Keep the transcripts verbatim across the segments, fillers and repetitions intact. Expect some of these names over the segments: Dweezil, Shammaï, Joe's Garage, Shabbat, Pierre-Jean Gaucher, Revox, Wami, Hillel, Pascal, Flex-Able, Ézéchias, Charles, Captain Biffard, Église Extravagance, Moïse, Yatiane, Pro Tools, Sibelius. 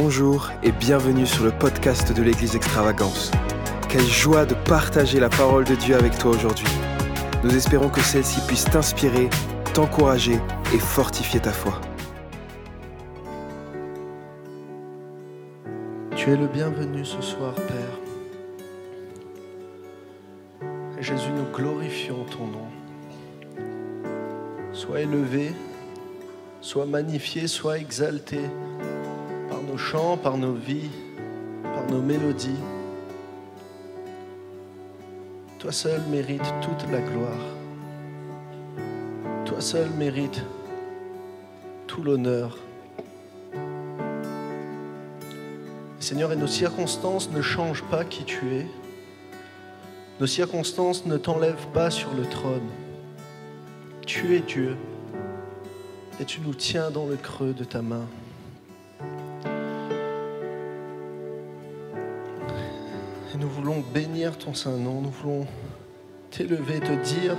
Bonjour et bienvenue sur le podcast de l'Église Extravagance. Quelle joie de partager la parole de Dieu avec toi aujourd'hui. Nous espérons que celle-ci puisse t'inspirer, t'encourager et fortifier ta foi. Tu es le bienvenu ce soir, Père. Jésus, nous glorifions ton nom. Sois élevé, sois magnifié, sois exalté par nos chants, par nos vies, par nos mélodies. Toi seul mérites toute la gloire. Toi seul mérites tout l'honneur. Seigneur, et nos circonstances ne changent pas qui tu es. Nos circonstances ne t'enlèvent pas sur le trône. Tu es Dieu et tu nous tiens dans le creux de ta main. Et nous voulons bénir ton Saint-Nom, nous voulons t'élever, te dire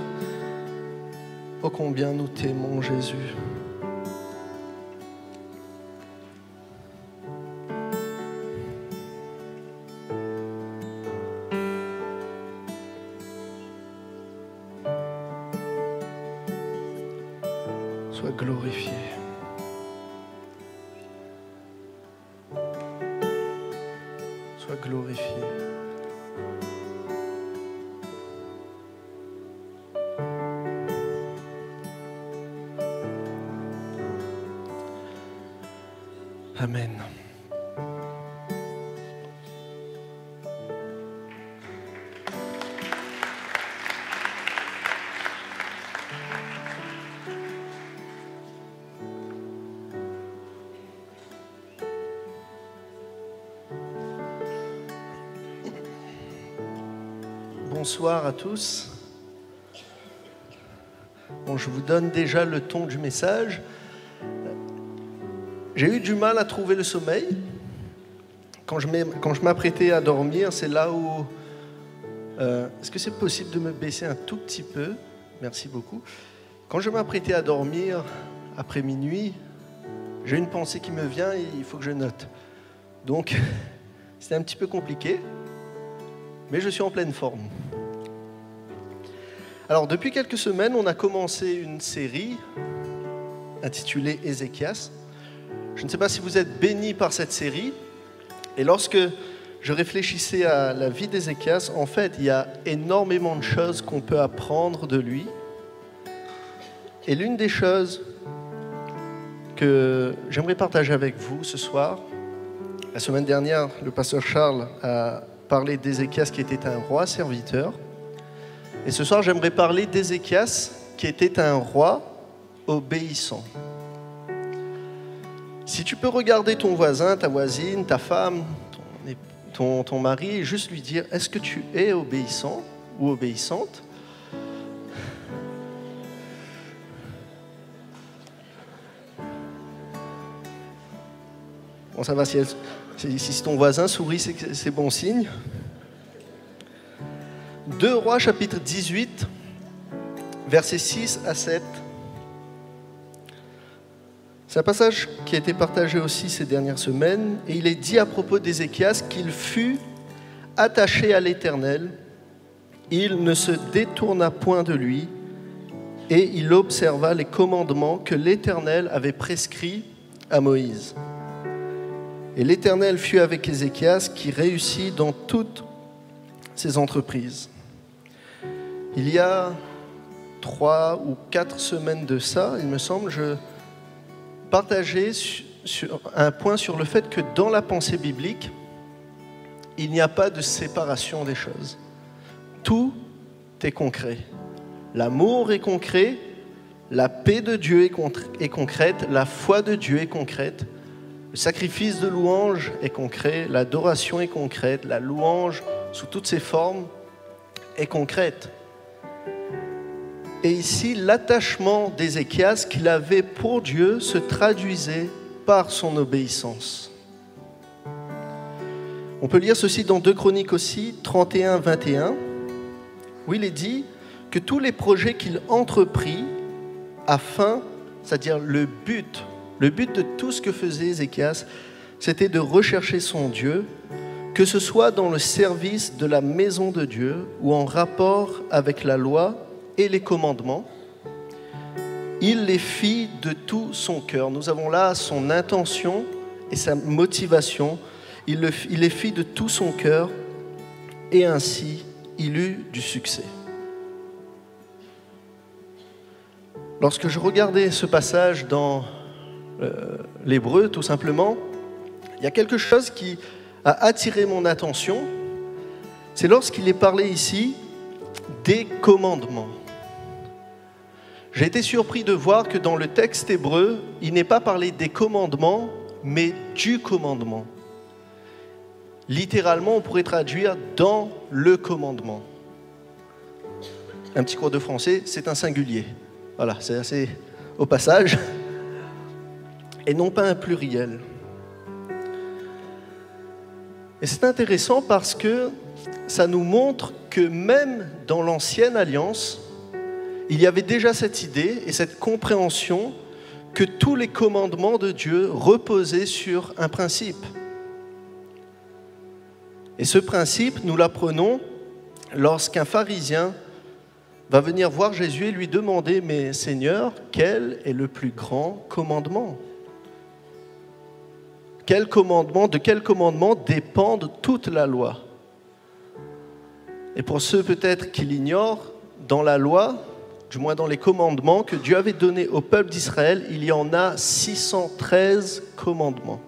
ô combien nous t'aimons, Jésus. Sois glorifié. Sois glorifié. Amen. Bonsoir à tous. Bon, je vous donne déjà le ton du message. J'ai eu du mal à trouver le sommeil. Quand je m'apprêtais à dormir, c'est là où... Euh, est-ce que c'est possible de me baisser un tout petit peu ? Merci beaucoup. Quand je m'apprêtais à dormir, après minuit, j'ai une pensée qui me vient et il faut que je note. Donc, c'était un petit peu compliqué, mais je suis en pleine forme. Alors, depuis quelques semaines, on a commencé une série intitulée Ézéchias. Je ne sais pas si vous êtes bénis par cette série. Et lorsque je réfléchissais à la vie d'Ézéchias, en fait, il y a énormément de choses qu'on peut apprendre de lui. Et l'une des choses que j'aimerais partager avec vous ce soir, la semaine dernière, le pasteur Charles a parlé d'Ézéchias qui était un roi serviteur. Et ce soir, j'aimerais parler d'Ézéchias, qui était un roi obéissant. Si tu peux regarder ton voisin, ta voisine, ta femme, ton, ton, ton mari, et juste lui dire, est-ce que tu es obéissant ou obéissante ? Bon, ça va, si, elle, si, si ton voisin sourit, c'est, c'est bon signe. deux Rois, chapitre dix-huit, versets six à sept. C'est un passage qui a été partagé aussi ces dernières semaines. Et il est dit à propos d'Ézéchias qu'il fut attaché à l'Éternel. Il ne se détourna point de lui et il observa les commandements que l'Éternel avait prescrits à Moïse. Et l'Éternel fut avec Ézéchias qui réussit dans toutes ses entreprises. Il y a trois ou quatre semaines de ça, il me semble, je partageais sur un point sur le fait que dans la pensée biblique, il n'y a pas de séparation des choses. Tout est concret. L'amour est concret, la paix de Dieu est concrète, la foi de Dieu est concrète, le sacrifice de louange est concret, l'adoration est concrète, la louange sous toutes ses formes est concrète. Et ici, l'attachement d'Ézéchias qu'il avait pour Dieu se traduisait par son obéissance. On peut lire ceci dans deux Chroniques aussi, trente et un vingt et un, où il est dit que tous les projets qu'il entreprit afin, c'est-à-dire le but, le but de tout ce que faisait Ézéchias, c'était de rechercher son Dieu, que ce soit dans le service de la maison de Dieu ou en rapport avec la loi et les commandements. Il les fit de tout son cœur. Nous avons là son intention et sa motivation. Il, le, il les fit de tout son cœur et ainsi il eut du succès. Lorsque je regardais ce passage dans euh, l'hébreu, tout simplement, il y a quelque chose qui a attiré mon attention. C'est lorsqu'il est parlé ici des commandements. J'ai été surpris de voir que dans le texte hébreu, il n'est pas parlé des commandements, mais du commandement. Littéralement, on pourrait traduire « dans le commandement ». Un petit cours de français, c'est un singulier. Voilà, c'est assez au passage. Et non pas un pluriel. Et c'est intéressant parce que ça nous montre que même dans l'ancienne alliance, il y avait déjà cette idée et cette compréhension que tous les commandements de Dieu reposaient sur un principe. Et ce principe, nous l'apprenons lorsqu'un pharisien va venir voir Jésus et lui demander « Mais Seigneur, quel est le plus grand commandement ? Quel commandement, de quel commandement dépend de toute la loi ?» Et pour ceux peut-être qui l'ignorent, dans la loi, du moins dans les commandements que Dieu avait donnés au peuple d'Israël, il y en a six cent treize commandements.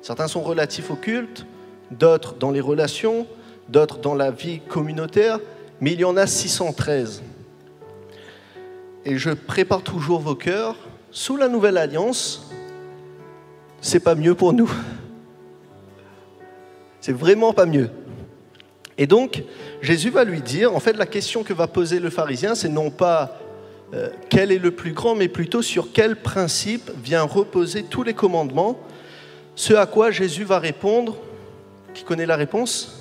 Certains sont relatifs au culte, d'autres dans les relations, d'autres dans la vie communautaire, mais il y en a six cent treize. Et je prépare toujours vos cœurs, sous la nouvelle alliance, c'est pas mieux pour nous. C'est vraiment pas mieux. Et donc, Jésus va lui dire, en fait, la question que va poser le pharisien, c'est non pas euh, quel est le plus grand, mais plutôt sur quel principe vient reposer tous les commandements, ce à quoi Jésus va répondre. Qui connaît la réponse?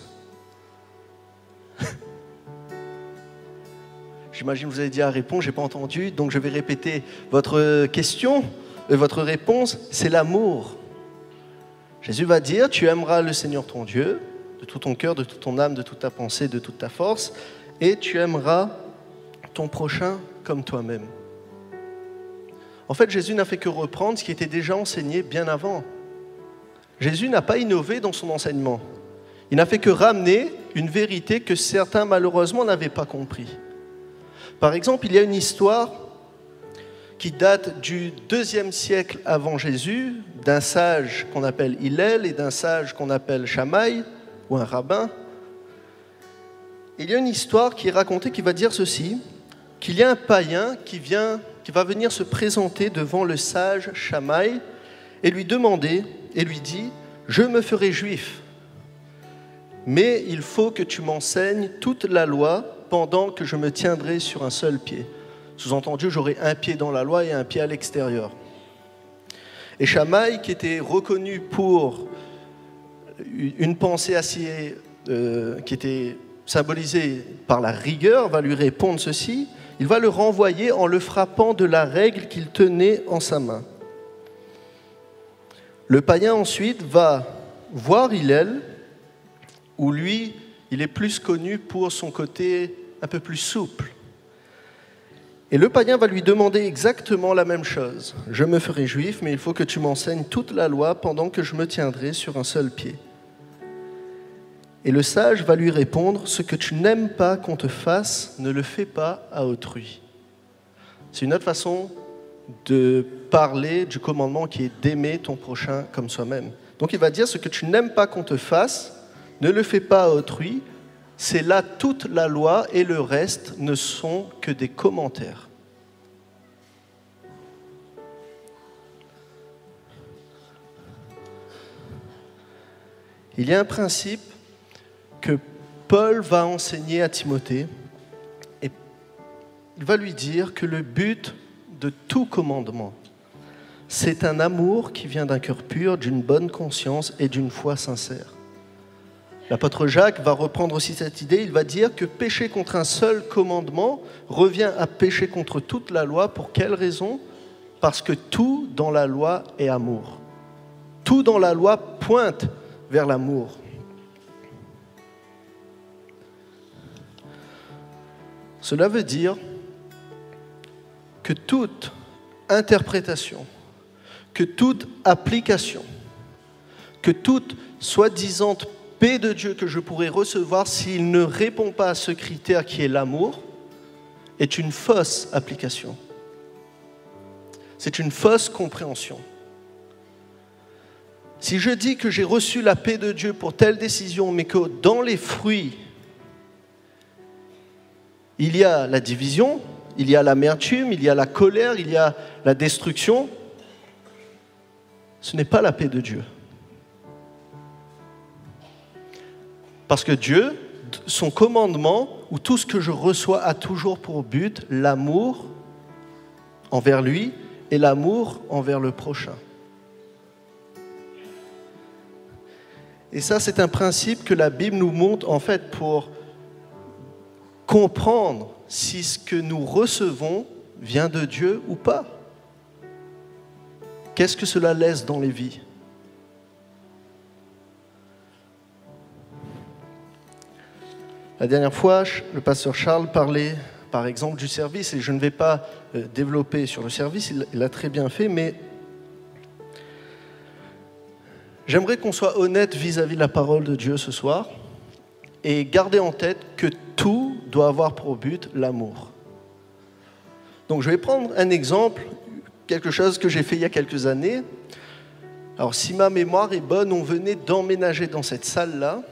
J'imagine que vous avez dit la réponse, je n'ai pas entendu, donc je vais répéter votre question, euh, votre réponse, c'est l'amour. Jésus va dire, tu aimeras le Seigneur ton Dieu, de tout ton cœur, de toute ton âme, de toute ta pensée, de toute ta force, et tu aimeras ton prochain comme toi-même. En fait, Jésus n'a fait que reprendre ce qui était déjà enseigné bien avant. Jésus n'a pas innové dans son enseignement. Il n'a fait que ramener une vérité que certains, malheureusement, n'avaient pas compris. Par exemple, il y a une histoire qui date du deuxième siècle avant Jésus, d'un sage qu'on appelle Hillel et d'un sage qu'on appelle Shammaï, ou un rabbin. Il y a une histoire qui est racontée qui va dire ceci, qu'il y a un païen qui, vient, qui va venir se présenter devant le sage Shammaï et lui demander, et lui dit, « Je me ferai juif, mais il faut que tu m'enseignes toute la loi pendant que je me tiendrai sur un seul pied. » Sous-entendu, j'aurai un pied dans la loi et un pied à l'extérieur. Et Shammaï, qui était reconnu pour une pensée assez, euh, qui était symbolisée par la rigueur, va lui répondre ceci. Il va le renvoyer en le frappant de la règle qu'il tenait en sa main. Le païen ensuite va voir Hillel, où lui, il est plus connu pour son côté un peu plus souple. Et le païen va lui demander exactement la même chose. « Je me ferai juif, mais il faut que tu m'enseignes toute la loi pendant que je me tiendrai sur un seul pied. » Et le sage va lui répondre « Ce que tu n'aimes pas qu'on te fasse, ne le fais pas à autrui. » C'est une autre façon de parler du commandement qui est d'aimer ton prochain comme soi-même. Donc il va dire « Ce que tu n'aimes pas qu'on te fasse, ne le fais pas à autrui. » C'est là toute la loi et le reste ne sont que des commentaires. Il y a un principe que Paul va enseigner à Timothée et il va lui dire que le but de tout commandement, c'est un amour qui vient d'un cœur pur, d'une bonne conscience et d'une foi sincère. L'apôtre Jacques va reprendre aussi cette idée, il va dire que pécher contre un seul commandement revient à pécher contre toute la loi. Pour quelle raison ? Parce que tout dans la loi est amour. Tout dans la loi pointe vers l'amour. Cela veut dire que toute interprétation, que toute application, que toute soi-disant paix de Dieu que je pourrais recevoir s'il ne répond pas à ce critère qui est l'amour, est une fausse application. C'est une fausse compréhension. Si je dis que j'ai reçu la paix de Dieu pour telle décision, mais que dans les fruits, il y a la division, il y a l'amertume, il y a la colère, il y a la destruction, ce n'est pas la paix de Dieu. Parce que Dieu, son commandement, ou tout ce que je reçois a toujours pour but l'amour envers lui et l'amour envers le prochain. Et ça, c'est un principe que la Bible nous montre en fait pour comprendre si ce que nous recevons vient de Dieu ou pas. Qu'est-ce que cela laisse dans les vies? La dernière fois, le pasteur Charles parlait par exemple du service, et je ne vais pas développer sur le service, il l'a très bien fait, mais j'aimerais qu'on soit honnête vis-à-vis de la parole de Dieu ce soir et garder en tête que tout doit avoir pour but l'amour. Donc je vais prendre un exemple, quelque chose que j'ai fait il y a quelques années. Alors si ma mémoire est bonne, on venait d'emménager dans cette salle-là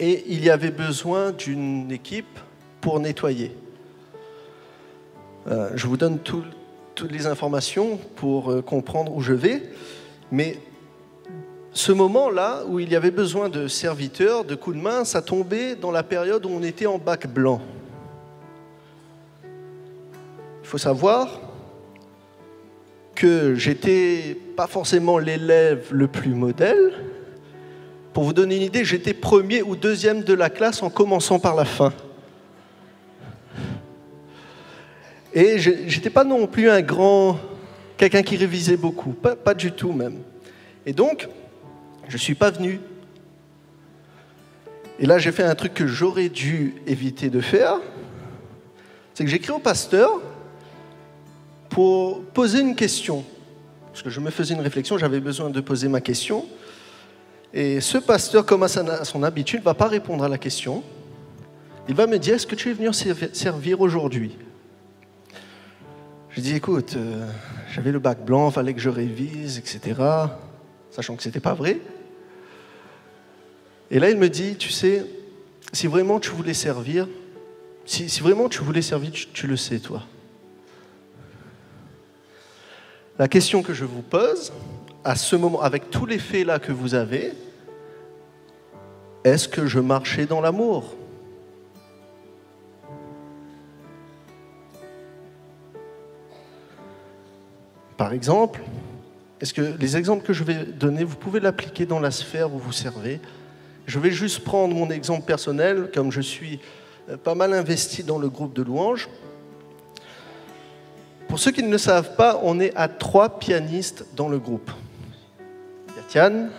et il y avait besoin d'une équipe pour nettoyer. Euh, je vous donne tout, toutes les informations pour euh, comprendre où je vais, mais ce moment-là où il y avait besoin de serviteurs, de coups de main, ça tombait dans la période où on était en bac blanc. Il faut savoir que j'étais pas forcément l'élève le plus modèle. Pour vous donner une idée, j'étais premier ou deuxième de la classe en commençant par la fin. Et j'étais pas non plus un grand, quelqu'un qui révisait beaucoup, pas, pas du tout même. Et donc, je ne suis pas venu. Et là, j'ai fait un truc que j'aurais dû éviter de faire. C'est que j'ai écrit au pasteur pour poser une question. Parce que je me faisais une réflexion, j'avais besoin de poser ma question. Et ce pasteur, comme à son habitude, ne va pas répondre à la question. Il va me dire, est-ce que tu es venu servir aujourd'hui ? Je dis, écoute, euh, j'avais le bac blanc, il fallait que je révise, et cetera. Sachant que ce n'était pas vrai. Et là, il me dit, tu sais, si vraiment tu voulais servir, si, si vraiment tu voulais servir, tu, tu le sais, toi. La question que je vous pose, à ce moment, avec tous les faits là que vous avez, est-ce que je marchais dans l'amour ? Par exemple, est-ce que les exemples que je vais donner, vous pouvez l'appliquer dans la sphère où vous servez. Je vais juste prendre mon exemple personnel, comme je suis pas mal investi dans le groupe de louanges. Pour ceux qui ne le savent pas, on est à trois pianistes dans le groupe. Yatiane,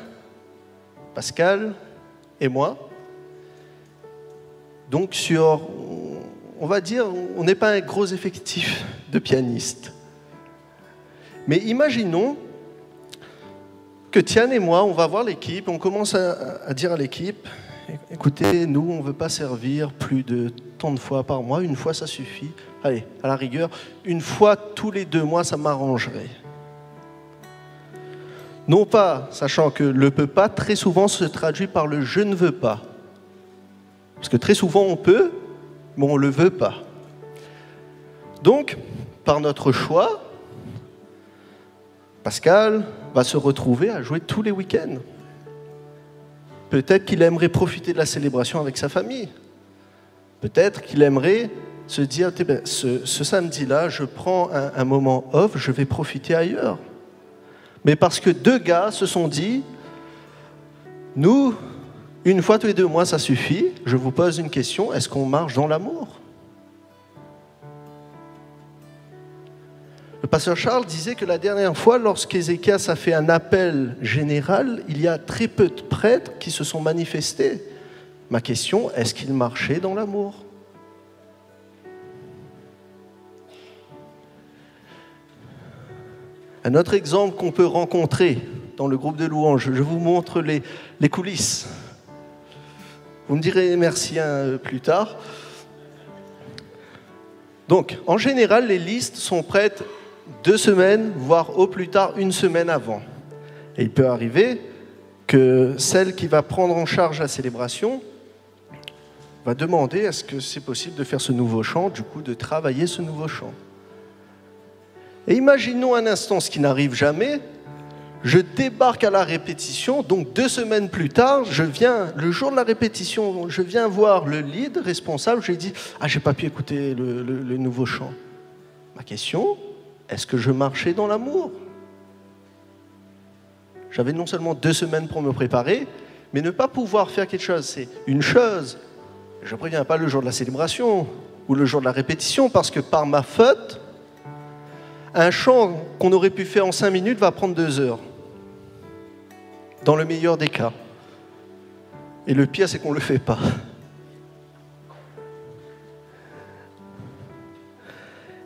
Pascal et moi. Donc sur, on va dire, on n'est pas un gros effectif de pianistes. Mais imaginons que Tiane et moi, on va voir l'équipe, on commence à, à dire à l'équipe, écoutez, nous, on ne veut pas servir plus de tant de fois par mois, une fois ça suffit, allez, à la rigueur, une fois tous les deux mois, ça m'arrangerait. Non pas, sachant que le « peut pas » très souvent se traduit par le « je ne veux pas ». Parce que très souvent, on peut, mais on ne le veut pas. Donc, par notre choix, Pascal va se retrouver à jouer tous les week-ends. Peut-être qu'il aimerait profiter de la célébration avec sa famille. Peut-être qu'il aimerait se dire, ce, ce samedi-là, je prends un, un moment off, je vais profiter ailleurs. Mais parce que deux gars se sont dit, nous, une fois tous les deux mois, ça suffit, je vous pose une question, est-ce qu'on marche dans l'amour ? Le pasteur Charles disait que la dernière fois, lorsqu'Ézéchias a fait un appel général, il y a très peu de prêtres qui se sont manifestés. Ma question, est-ce qu'ils marchaient dans l'amour ? Un autre exemple qu'on peut rencontrer dans le groupe de louanges, je vous montre les, les coulisses. Vous me direz merci hein, plus tard. Donc, en général, les listes sont prêtes deux semaines, voire au plus tard une semaine avant. Et il peut arriver que celle qui va prendre en charge la célébration va demander est-ce que c'est possible de faire ce nouveau chant, du coup de travailler ce nouveau chant. Et imaginons un instant ce qui n'arrive jamais, je débarque à la répétition, donc deux semaines plus tard, je viens, le jour de la répétition, je viens voir le lead responsable, je lui dis « Ah, j'ai pas pu écouter le, le, le nouveau chant ». Ma question, est-ce que je marchais dans l'amour ? J'avais non seulement deux semaines pour me préparer, mais ne pas pouvoir faire quelque chose, c'est une chose. Je ne préviens pas le jour de la célébration ou le jour de la répétition, parce que par ma faute, un chant qu'on aurait pu faire en cinq minutes va prendre deux heures, dans le meilleur des cas. Et le pire, c'est qu'on ne le fait pas.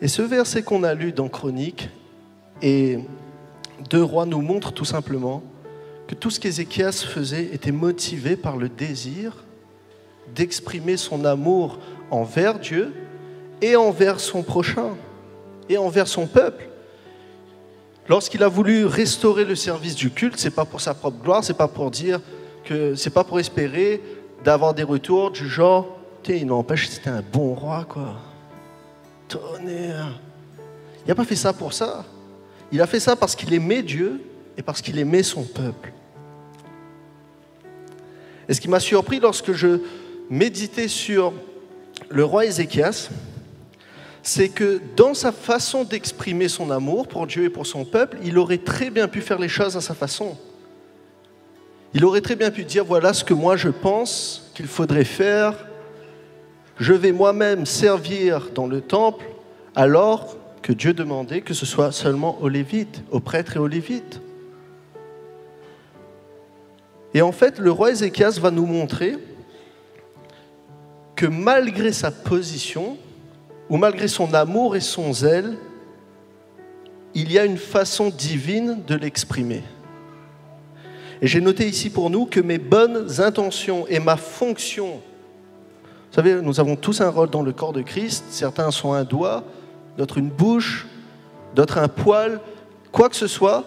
Et ce verset qu'on a lu dans Chroniques et Deux Rois nous montre tout simplement que tout ce qu'Ézéchias faisait était motivé par le désir d'exprimer son amour envers Dieu et envers son prochain. Et envers son peuple. Lorsqu'il a voulu restaurer le service du culte, c'est pas pour sa propre gloire, c'est pas pour dire que c'est pas pour espérer d'avoir des retours du genre il n'empêche, c'était un bon roi quoi. Tonnerre. Il n'a pas fait ça pour ça. Il a fait ça parce qu'il aimait Dieu et parce qu'il aimait son peuple. Et ce qui m'a surpris lorsque je méditais sur le roi Ézéchias, c'est que dans sa façon d'exprimer son amour pour Dieu et pour son peuple, il aurait très bien pu faire les choses à sa façon. Il aurait très bien pu dire, voilà ce que moi je pense qu'il faudrait faire. Je vais moi-même servir dans le temple, alors que Dieu demandait que ce soit seulement aux Lévites, aux prêtres et aux Lévites. Et en fait, le roi Ézéchias va nous montrer que malgré sa position, où malgré son amour et son zèle, il y a une façon divine de l'exprimer. Et j'ai noté ici pour nous que mes bonnes intentions et ma fonction, vous savez, nous avons tous un rôle dans le corps de Christ, certains sont un doigt, d'autres une bouche, d'autres un poil, quoi que ce soit,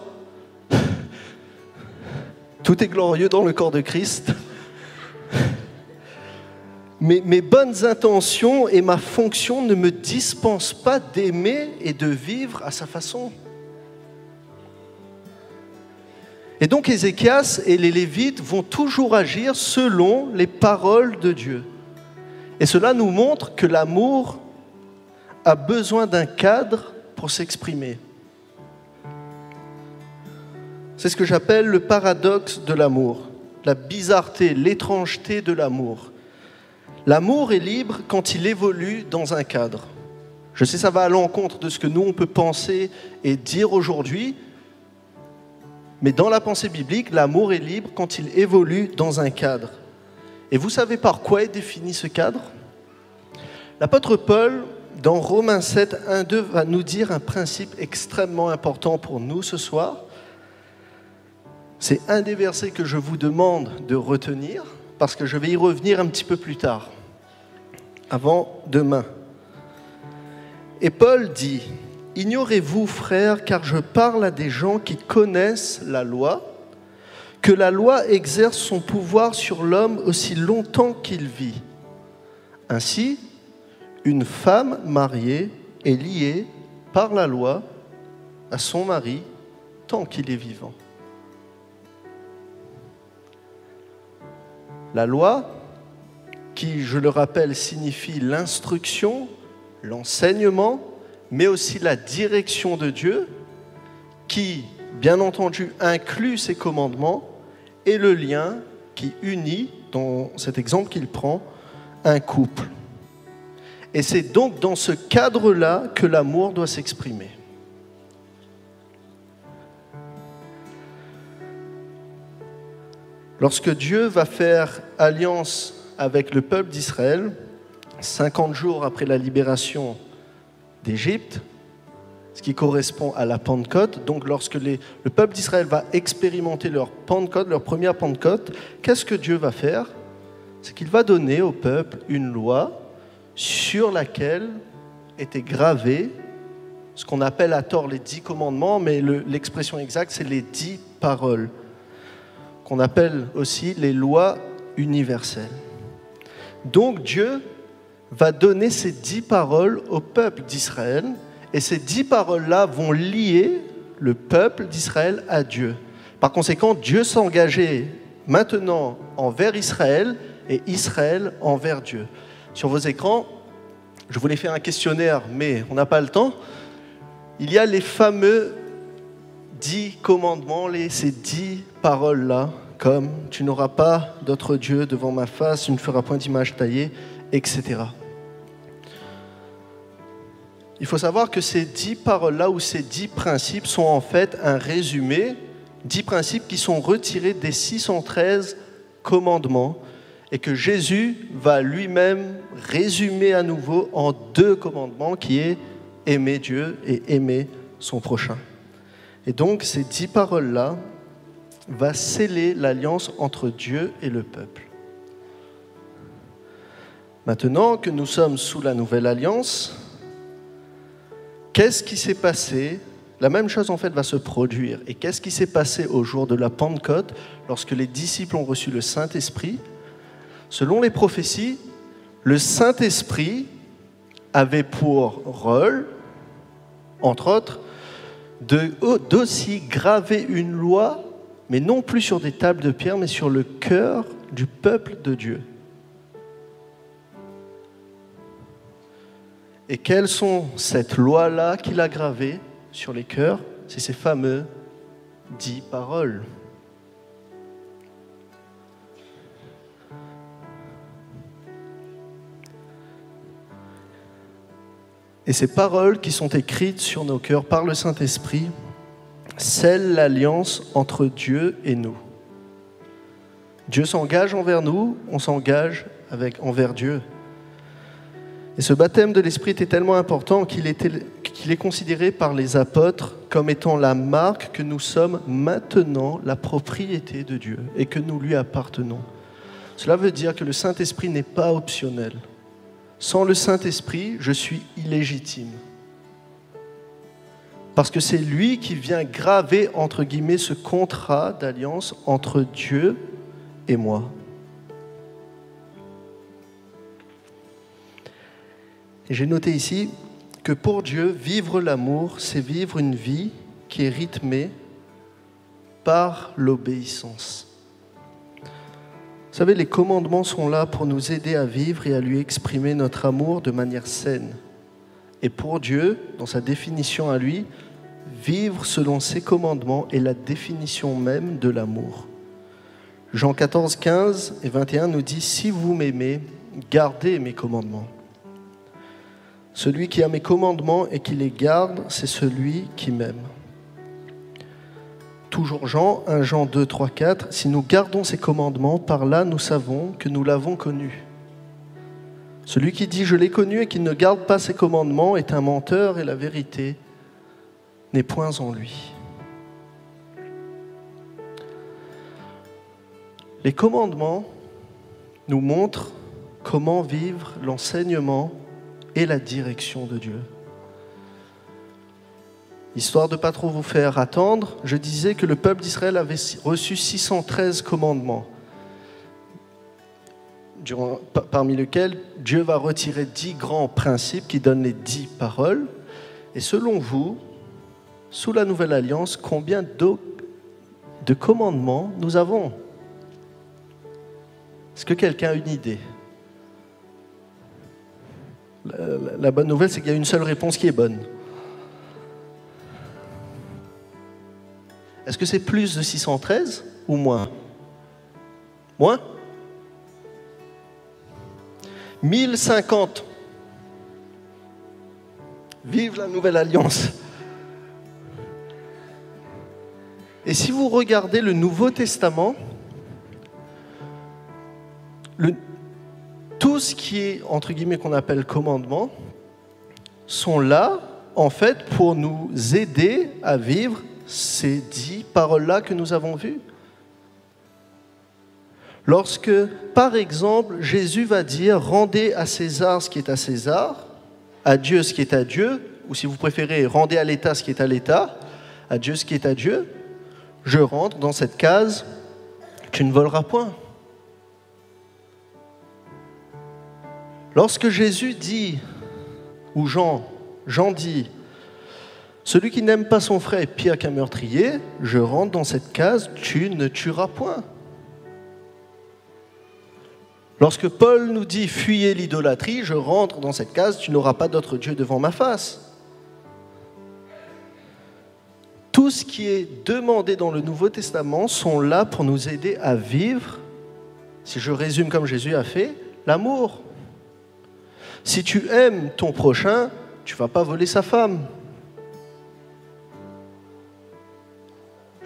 tout est glorieux dans le corps de Christ. Mes, mes bonnes intentions et ma fonction ne me dispensent pas d'aimer et de vivre à sa façon. Et donc Ézéchias et les Lévites vont toujours agir selon les paroles de Dieu. Et cela nous montre que l'amour a besoin d'un cadre pour s'exprimer. C'est ce que j'appelle le paradoxe de l'amour, la bizarreté, l'étrangeté de l'amour. L'amour est libre quand il évolue dans un cadre. Je sais, ça va à l'encontre de ce que nous, on peut penser et dire aujourd'hui, mais dans la pensée biblique, l'amour est libre quand il évolue dans un cadre. Et vous savez par quoi est défini ce cadre ? L'apôtre Paul, dans Romains sept, un, deux, va nous dire un principe extrêmement important pour nous ce soir. C'est un des versets que je vous demande de retenir, parce que je vais y revenir un petit peu plus tard, avant demain. Et Paul dit, « Ignorez-vous, frères, car je parle à des gens qui connaissent la loi, que la loi exerce son pouvoir sur l'homme aussi longtemps qu'il vit. Ainsi, une femme mariée est liée par la loi à son mari tant qu'il est vivant. » La loi, qui, je le rappelle, signifie l'instruction, l'enseignement, mais aussi la direction de Dieu, qui, bien entendu, inclut ses commandements, et le lien qui unit, dans cet exemple qu'il prend, un couple. Et c'est donc dans ce cadre-là que l'amour doit s'exprimer. Lorsque Dieu va faire alliance avec le peuple d'Israël, cinquante jours après la libération d'Égypte, ce qui correspond à la Pentecôte, donc lorsque les, le peuple d'Israël va expérimenter leur Pentecôte, leur première Pentecôte, qu'est-ce que Dieu va faire? C'est qu'il va donner au peuple une loi sur laquelle était gravé ce qu'on appelle à tort les dix commandements, mais le, l'expression exacte, c'est les dix paroles, qu'on appelle aussi les lois universelles. Donc Dieu va donner ces dix paroles au peuple d'Israël, et ces dix paroles-là vont lier le peuple d'Israël à Dieu. Par conséquent, Dieu s'engageait maintenant envers Israël, et Israël envers Dieu. Sur vos écrans, je voulais faire un questionnaire, mais on n'a pas le temps. Il y a les fameux dix commandements, les, ces dix paroles-là, comme « Tu n'auras pas d'autre Dieu devant ma face, tu ne feras point d'image taillée », et cetera. Il faut savoir que ces dix paroles-là ou ces dix principes sont en fait un résumé, dix principes qui sont retirés des six cent treize commandements et que Jésus va lui-même résumer à nouveau en deux commandements qui est aimer Dieu et aimer son prochain. Et donc ces dix paroles-là vont sceller l'alliance entre Dieu et le peuple. Maintenant que nous sommes sous la nouvelle alliance, qu'est-ce qui s'est passé? La même chose en fait va se produire. Et qu'est-ce qui s'est passé au jour de la Pentecôte lorsque les disciples ont reçu le Saint-Esprit? Selon les prophéties, le Saint-Esprit avait pour rôle, entre autres, de, d'aussi graver une loi, mais non plus sur des tables de pierre, mais sur le cœur du peuple de Dieu. Et quelles sont cette loi-là qu'il a gravée sur les cœurs? C'est ces fameux dix paroles. Et ces paroles qui sont écrites sur nos cœurs par le Saint-Esprit scellent l'alliance entre Dieu et nous. Dieu s'engage envers nous, on s'engage avec, envers Dieu. Et ce baptême de l'Esprit était tellement important qu'il, était, qu'il est considéré par les apôtres comme étant la marque que nous sommes maintenant la propriété de Dieu et que nous lui appartenons. Cela veut dire que le Saint-Esprit n'est pas optionnel. Sans le Saint-Esprit, je suis illégitime. Parce que c'est lui qui vient graver, entre guillemets, ce contrat d'alliance entre Dieu et moi. Et j'ai noté ici que pour Dieu, vivre l'amour, c'est vivre une vie qui est rythmée par l'obéissance. Vous savez, les commandements sont là pour nous aider à vivre et à lui exprimer notre amour de manière saine. Et pour Dieu, dans sa définition à lui, vivre selon ses commandements est la définition même de l'amour. Jean quatorze, quinze et vingt et un nous dit « Si vous m'aimez, gardez mes commandements. Celui qui a mes commandements et qui les garde, c'est celui qui m'aime. » Toujours Jean, un Jean deux, trois, quatre, « Si nous gardons ses commandements, par là nous savons que nous l'avons connu. Celui qui dit « Je l'ai connu » et qui ne garde pas ses commandements est un menteur et la vérité n'est point en lui. » Les commandements nous montrent comment vivre l'enseignement et la direction de Dieu. Histoire de ne pas trop vous faire attendre, je disais que le peuple d'Israël avait reçu six cent treize commandements, durant, parmi lesquels Dieu va retirer dix grands principes qui donnent les dix paroles. Et selon vous, sous la Nouvelle Alliance, combien de commandements nous avons? Est-ce que quelqu'un a une idée? La, la, la bonne nouvelle, c'est qu'il y a une seule réponse qui est bonne. Est-ce que c'est plus de six cent treize ou moins? Moins? mille cinquante. Vive la nouvelle alliance. Et si vous regardez le Nouveau Testament, le, tout ce qui est, entre guillemets, qu'on appelle commandements, sont là, en fait, pour nous aider à vivre ces dix paroles-là que nous avons vues. Lorsque, par exemple, Jésus va dire « Rendez à César ce qui est à César, à Dieu ce qui est à Dieu », ou si vous préférez « Rendez à l'État ce qui est à l'État, à Dieu ce qui est à Dieu », je rentre dans cette case « Tu ne voleras point ». Lorsque Jésus dit, ou Jean, Jean dit « Celui qui n'aime pas son frère est pire qu'un meurtrier, je rentre dans cette case « Tu ne tueras point ». Lorsque Paul nous dit « Fuyez l'idolâtrie », je rentre dans cette case « Tu n'auras pas d'autre Dieu devant ma face ». Tout ce qui est demandé dans le Nouveau Testament sont là pour nous aider à vivre, si je résume comme Jésus a fait, l'amour. Si tu aimes ton prochain, tu ne vas pas voler sa femme.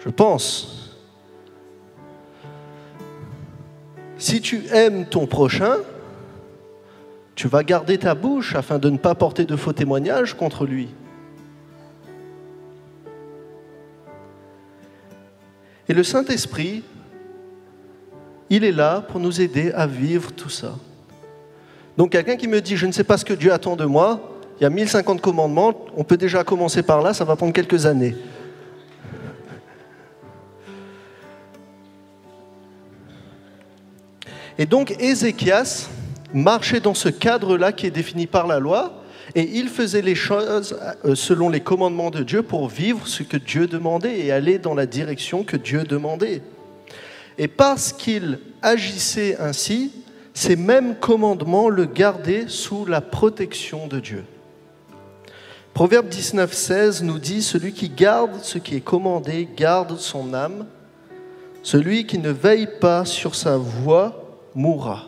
Je pense. Si tu aimes ton prochain, tu vas garder ta bouche afin de ne pas porter de faux témoignages contre lui. Et le Saint-Esprit, il est là pour nous aider à vivre tout ça. Donc quelqu'un qui me dit « je ne sais pas ce que Dieu attend de moi », il y a mille cinquante commandements, on peut déjà commencer par là, ça va prendre quelques années. Et donc Ézéchias marchait dans ce cadre-là qui est défini par la loi, et il faisait les choses selon les commandements de Dieu pour vivre ce que Dieu demandait et aller dans la direction que Dieu demandait. Et parce qu'il agissait ainsi, ces mêmes commandements le gardaient sous la protection de Dieu. Proverbe dix-neuf seize nous dit « Celui qui garde ce qui est commandé garde son âme, celui qui ne veille pas sur sa voie mourra. »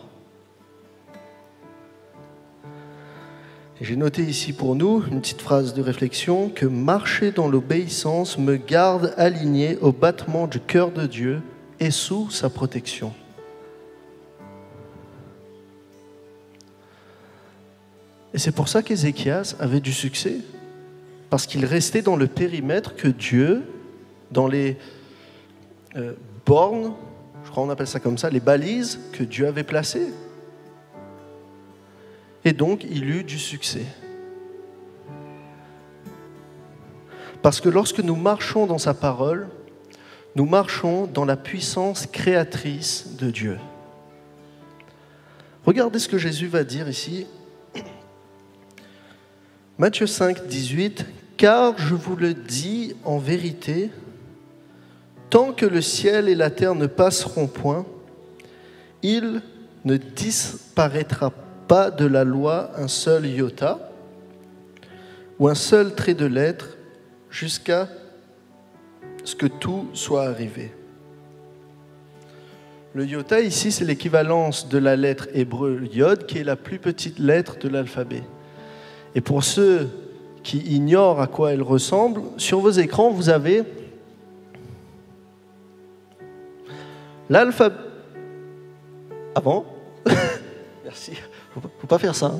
J'ai noté ici pour nous une petite phrase de réflexion que marcher dans l'obéissance me garde aligné au battement du cœur de Dieu et sous sa protection. Et c'est pour ça qu'Ézéchias avait du succès, parce qu'il restait dans le périmètre que Dieu, dans les euh, bornes, je crois qu'on appelle ça comme ça, les balises que Dieu avait placées. Et donc, il eut du succès. Parce que lorsque nous marchons dans sa parole, nous marchons dans la puissance créatrice de Dieu. Regardez ce que Jésus va dire ici. Matthieu cinq, dix-huit, « Car je vous le dis en vérité, tant que le ciel et la terre ne passeront point, il ne disparaîtra pas. Pas de la loi un seul iota ou un seul trait de lettre jusqu'à ce que tout soit arrivé. » Le iota ici, c'est l'équivalence de la lettre hébreu yod, qui est la plus petite lettre de l'alphabet. Et pour ceux qui ignorent à quoi elle ressemble, sur vos écrans, vous avez l'alphabet. Avant, ah bon merci. Il ne faut pas faire ça. Hein.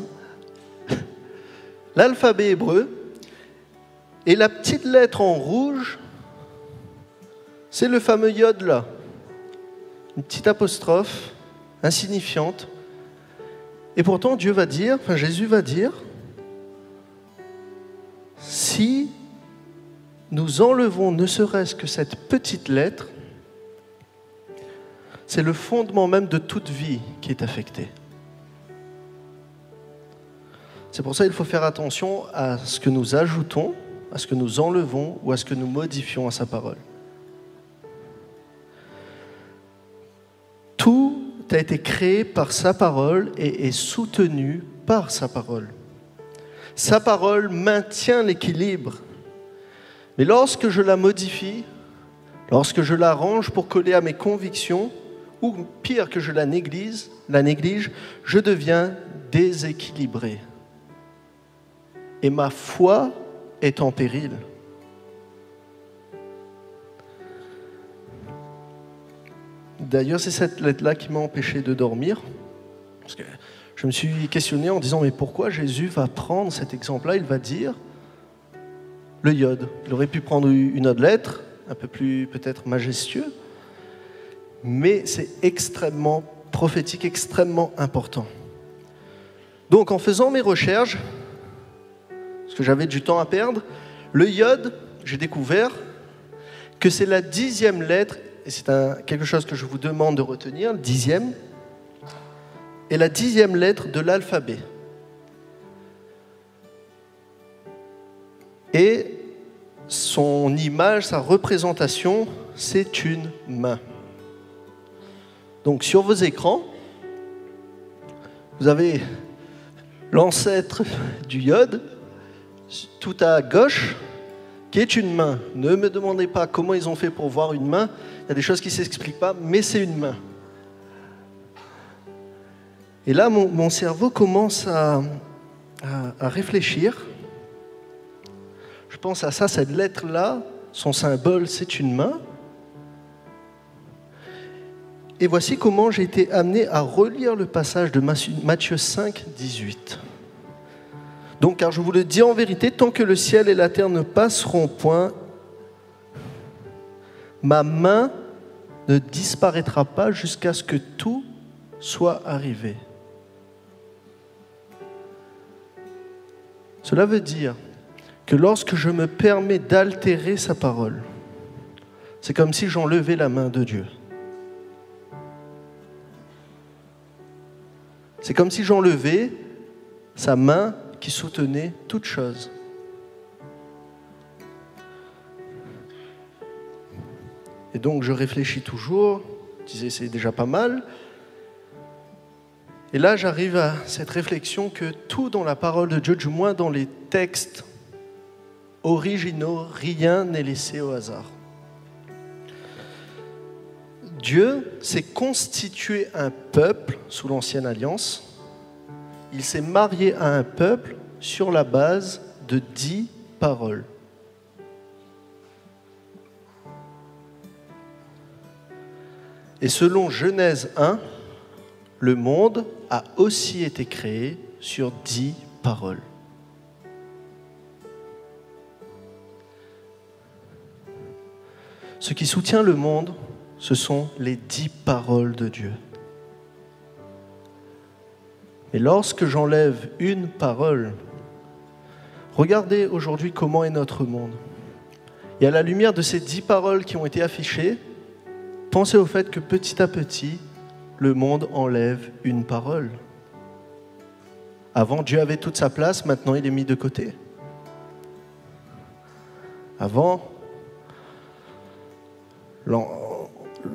L'alphabet hébreu, et la petite lettre en rouge, c'est le fameux yod là. Une petite apostrophe, insignifiante. Et pourtant, Dieu va dire, enfin Jésus va dire, si nous enlevons ne serait-ce que cette petite lettre, c'est le fondement même de toute vie qui est affecté. C'est pour ça qu'il faut faire attention à ce que nous ajoutons, à ce que nous enlevons ou à ce que nous modifions à sa parole. Tout a été créé par sa parole et est soutenu par sa parole. Sa parole maintient l'équilibre. Mais lorsque je la modifie, lorsque je la range pour coller à mes convictions, ou pire que je la néglige, la néglige, je deviens déséquilibré. Et ma foi est en péril. D'ailleurs, c'est cette lettre-là qui m'a empêché de dormir. Parce que je me suis questionné en disant, mais pourquoi Jésus va prendre cet exemple-là? Il va dire le iode. Il aurait pu prendre une autre lettre, un peu plus peut-être majestueux, mais c'est extrêmement prophétique, extrêmement important. Donc en faisant mes recherches, parce que j'avais du temps à perdre, le iode, j'ai découvert que c'est la dixième lettre, et c'est un, quelque chose que je vous demande de retenir, dixième, et la dixième lettre de l'alphabet. Et son image, sa représentation, c'est une main. Donc sur vos écrans, vous avez l'ancêtre du iode, tout à gauche, qui est une main. Ne me demandez pas comment ils ont fait pour voir une main. Il y a des choses qui ne s'expliquent pas, mais c'est une main. Et là, mon, mon cerveau commence à, à, à réfléchir. Je pense à ça, cette lettre-là, son symbole, c'est une main. Et voici comment j'ai été amené à relire le passage de Matthieu cinq, dix-huit. Donc, car je vous le dis en vérité, tant que le ciel et la terre ne passeront point, ma main ne disparaîtra pas jusqu'à ce que tout soit arrivé. Cela veut dire que lorsque je me permets d'altérer sa parole, c'est comme si j'enlevais la main de Dieu. C'est comme si j'enlevais sa main qui soutenait toute chose. Et donc je réfléchis toujours, je disais c'est déjà pas mal, et là j'arrive à cette réflexion que tout dans la parole de Dieu, du moins dans les textes originaux, rien n'est laissé au hasard. Dieu s'est constitué un peuple sous l'ancienne alliance. Il s'est marié à un peuple sur la base de dix paroles. Et selon Genèse un, le monde a aussi été créé sur dix paroles. Ce qui soutient le monde, ce sont les dix paroles de Dieu. Et lorsque j'enlève une parole, regardez aujourd'hui comment est notre monde. Et à la lumière de ces dix paroles qui ont été affichées, pensez au fait que petit à petit, le monde enlève une parole. Avant, Dieu avait toute sa place, maintenant il est mis de côté. Avant,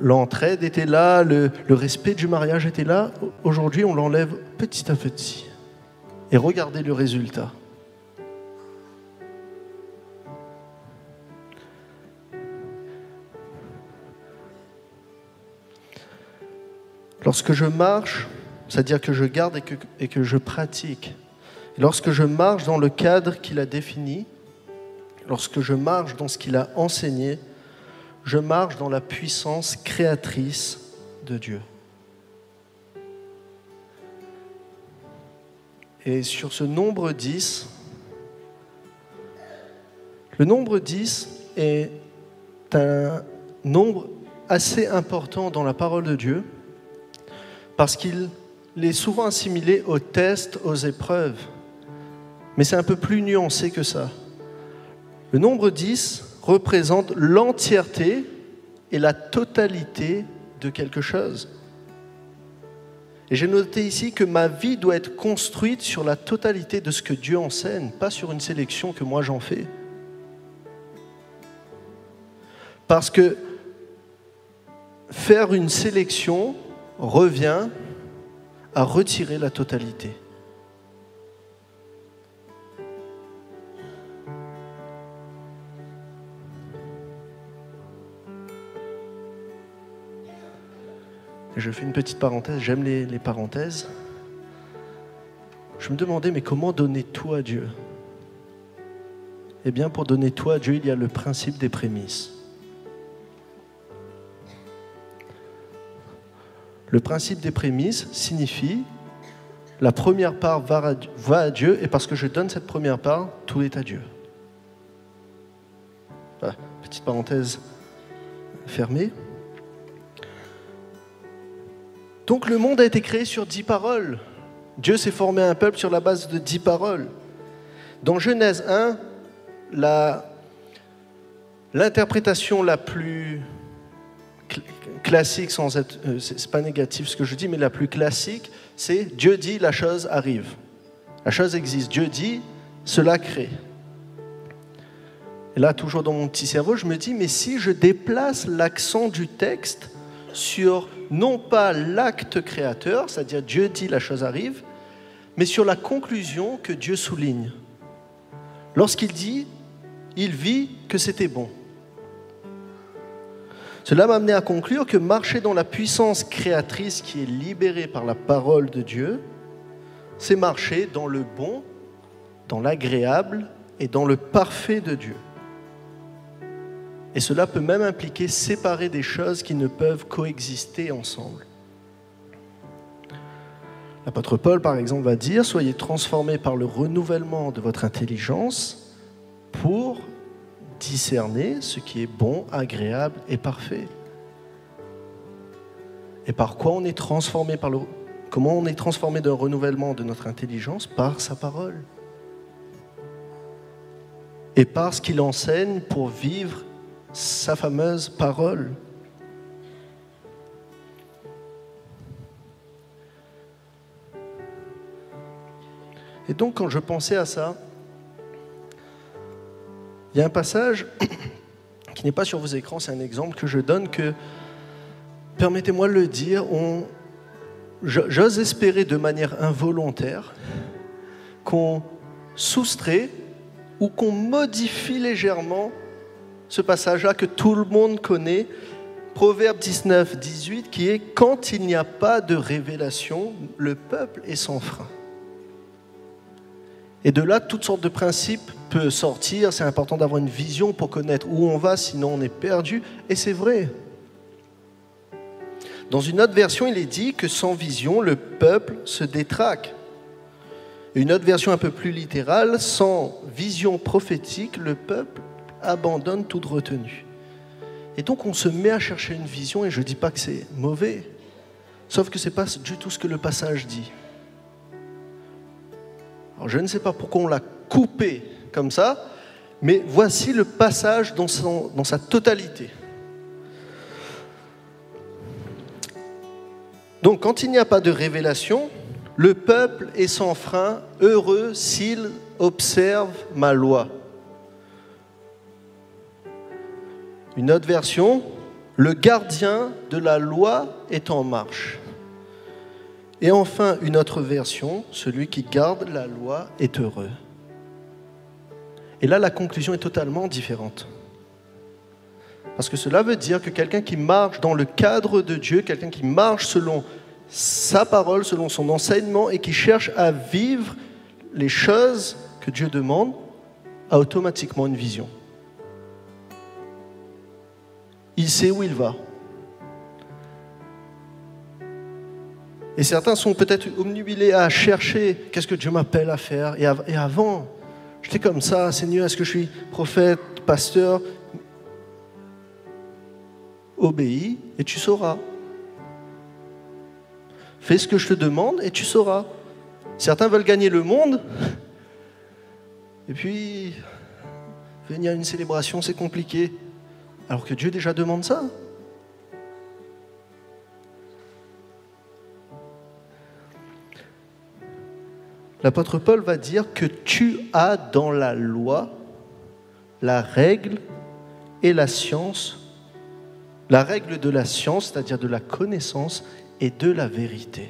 l'entraide était là, le, le respect du mariage était là. Aujourd'hui, on l'enlève petit à petit. Et regardez le résultat. Lorsque je marche, c'est-à-dire que je garde et que, et que je pratique, et lorsque je marche dans le cadre qu'il a défini, lorsque je marche dans ce qu'il a enseigné, je marche dans la puissance créatrice de Dieu. Et sur ce nombre dix, le nombre dix est un nombre assez important dans la parole de Dieu parce qu'il est souvent assimilé aux tests, aux épreuves. Mais c'est un peu plus nuancé que ça. Le nombre dix représente l'entièreté et la totalité de quelque chose. Et j'ai noté ici que ma vie doit être construite sur la totalité de ce que Dieu enseigne, pas sur une sélection que moi j'en fais. Parce que faire une sélection revient à retirer la totalité. Je fais une petite parenthèse, j'aime les, les parenthèses. Je me demandais, mais comment donner tout à Dieu? Eh bien, pour donner tout à Dieu, il y a le principe des prémices. Le principe des prémices signifie la première part va à Dieu, et parce que je donne cette première part, tout est à Dieu. Voilà, petite parenthèse fermée. Donc le monde a été créé sur dix paroles. Dieu s'est formé un peuple sur la base de dix paroles. Dans Genèse un, la, l'interprétation la plus cl- classique, sans être, euh, c'est, c'est pas négatif ce que je dis, mais la plus classique, c'est Dieu dit, la chose arrive. La chose existe. Dieu dit, cela crée. Et là, toujours dans mon petit cerveau, je me dis, mais si je déplace l'accent du texte sur non pas l'acte créateur, c'est-à-dire Dieu dit la chose arrive, mais sur la conclusion que Dieu souligne. Lorsqu'il dit, il vit que c'était bon. Cela m'a amené à conclure que marcher dans la puissance créatrice qui est libérée par la parole de Dieu, c'est marcher dans le bon, dans l'agréable et dans le parfait de Dieu. Et cela peut même impliquer séparer des choses qui ne peuvent coexister ensemble. L'apôtre Paul, par exemple, va dire « Soyez transformés par le renouvellement de votre intelligence pour discerner ce qui est bon, agréable et parfait. » Et par quoi on est transformé par le... Comment on est transformé d'un renouvellement de notre intelligence? Par sa parole. Et par ce qu'il enseigne pour vivre sa fameuse parole. Et donc, quand je pensais à ça, il y a un passage qui n'est pas sur vos écrans, c'est un exemple que je donne, que, permettez-moi de le dire, on, j'ose espérer de manière involontaire qu'on soustrait ou qu'on modifie légèrement ce passage-là que tout le monde connaît, Proverbe dix-neuf, dix-huit, qui est « Quand il n'y a pas de révélation, le peuple est sans frein. » Et de là, toutes sortes de principes peuvent sortir. C'est important d'avoir une vision pour connaître où on va, sinon on est perdu. Et c'est vrai. Dans une autre version, il est dit que sans vision, le peuple se détraque. Une autre version un peu plus littérale, sans vision prophétique, le peuple abandonne toute retenue. Et donc on se met à chercher une vision, et je ne dis pas que c'est mauvais, sauf que ce n'est pas du tout ce que le passage dit. Alors je ne sais pas pourquoi on l'a coupé comme ça, mais voici le passage dans, son, dans sa totalité. Donc quand il n'y a pas de révélation, le peuple est sans frein, heureux s'il observe ma loi. Une autre version, le gardien de la loi est en marche. Et enfin, une autre version, celui qui garde la loi est heureux. Et là, la conclusion est totalement différente. Parce que cela veut dire que quelqu'un qui marche dans le cadre de Dieu, quelqu'un qui marche selon sa parole, selon son enseignement, et qui cherche à vivre les choses que Dieu demande, a automatiquement une vision. Il sait où il va. Et certains sont peut-être obnubilés à chercher qu'est-ce que Dieu m'appelle à faire. Et, av- et avant, j'étais comme ça, Seigneur, est-ce que je suis prophète, pasteur? Obéis et tu sauras. Fais ce que je te demande et tu sauras. Certains veulent gagner le monde. Et puis, venir à une célébration, c'est compliqué. Alors que Dieu déjà demande ça. L'apôtre Paul va dire que tu as dans la loi la règle et la science, la règle de la science, c'est-à-dire de la connaissance et de la vérité.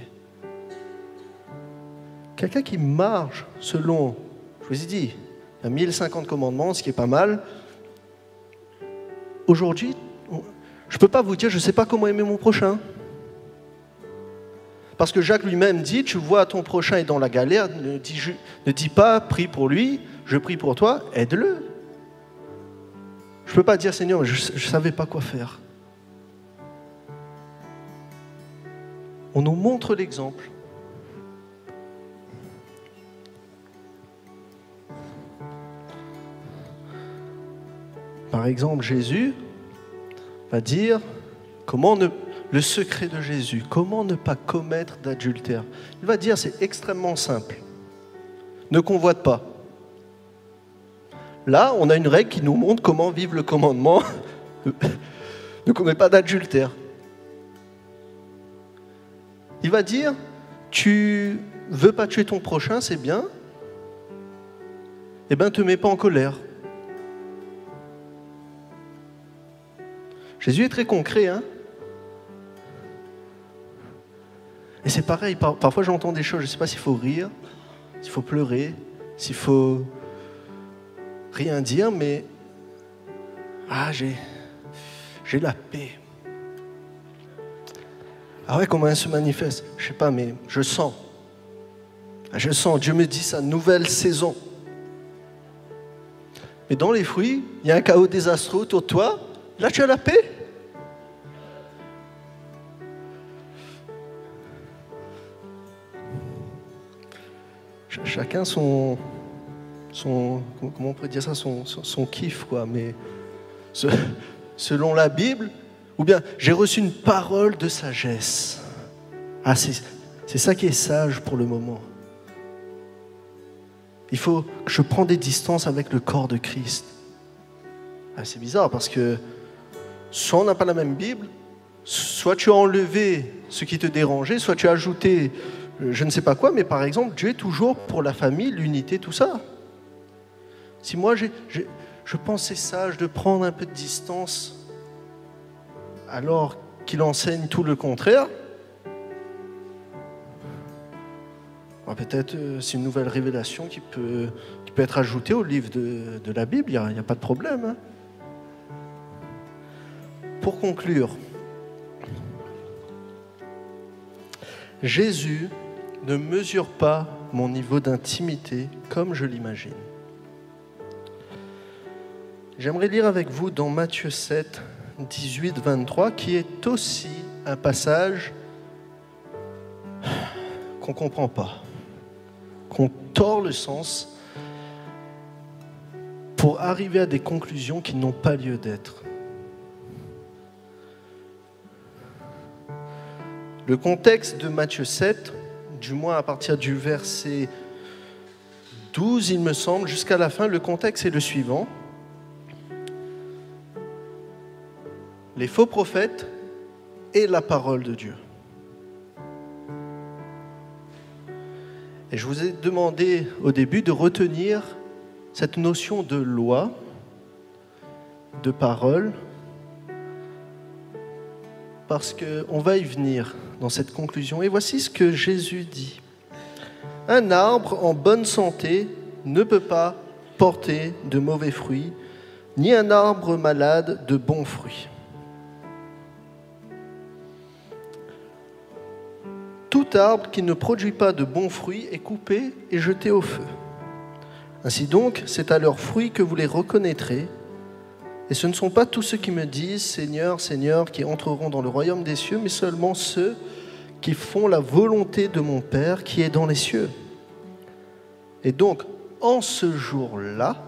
Quelqu'un qui marche selon, je vous ai dit, il y a mille cinquante commandements, ce qui est pas mal. Aujourd'hui, je ne peux pas vous dire, je ne sais pas comment aimer mon prochain. Parce que Jacques lui-même dit, tu vois ton prochain est dans la galère, ne dis, ne dis pas, prie pour lui, je prie pour toi, aide-le. Je ne peux pas dire, Seigneur, je ne savais pas quoi faire. On nous montre l'exemple. Par exemple, Jésus va dire comment ne, le secret de Jésus, comment ne pas commettre d'adultère. Il va dire, c'est extrêmement simple. Ne convoite pas. Là, on a une règle qui nous montre comment vivre le commandement. Ne commets pas d'adultère. Il va dire, tu veux pas tuer ton prochain, c'est bien. Eh bien, ne te mets pas en colère. Jésus est très concret, hein. Et c'est pareil, par, parfois j'entends des choses, je ne sais pas s'il faut rire, s'il faut pleurer, s'il faut rien dire, mais ah, j'ai, j'ai la paix. Ah ouais, comment elle se manifeste? Je ne sais pas, mais je sens. Je sens, Dieu me dit sa nouvelle saison. Mais dans les fruits, il y a un chaos désastreux autour de toi. Là, tu as la paix. Chacun son, son, comment on peut dire ça, son, son, son kiff, quoi. Mais ce, selon la Bible, ou bien j'ai reçu une parole de sagesse. Ah, c'est, c'est ça qui est sage pour le moment. Il faut que je prenne des distances avec le corps de Christ. Ah, c'est bizarre parce que soit on n'a pas la même Bible, soit tu as enlevé ce qui te dérangeait, soit tu as ajouté je ne sais pas quoi, mais par exemple, Dieu est toujours pour la famille, l'unité, tout ça. Si moi, j'ai, j'ai, je pensais sage de prendre un peu de distance alors qu'il enseigne tout le contraire, bon, peut-être euh, c'est une nouvelle révélation qui peut, qui peut être ajoutée au livre de, de la Bible, il n'y a, a pas de problème. Hein. Pour conclure, Jésus ne mesure pas mon niveau d'intimité comme je l'imagine. J'aimerais lire avec vous dans Matthieu sept, dix-huit à vingt-trois, qui est aussi un passage qu'on ne comprend pas, qu'on tord le sens pour arriver à des conclusions qui n'ont pas lieu d'être. Le contexte de Matthieu sept, du moins à partir du verset douze, il me semble, jusqu'à la fin, le contexte est le suivant. Les faux prophètes et la parole de Dieu. Et je vous ai demandé au début de retenir cette notion de loi, de parole, parce qu'on va y venir dans cette conclusion. Et voici ce que Jésus dit. Un arbre en bonne santé ne peut pas porter de mauvais fruits, ni un arbre malade de bons fruits. Tout arbre qui ne produit pas de bons fruits est coupé et jeté au feu. Ainsi donc, c'est à leurs fruits que vous les reconnaîtrez. Et ce ne sont pas tous ceux qui me disent « Seigneur, Seigneur » qui entreront dans le royaume des cieux, mais seulement ceux qui font la volonté de mon Père qui est dans les cieux. Et donc, en ce jour-là,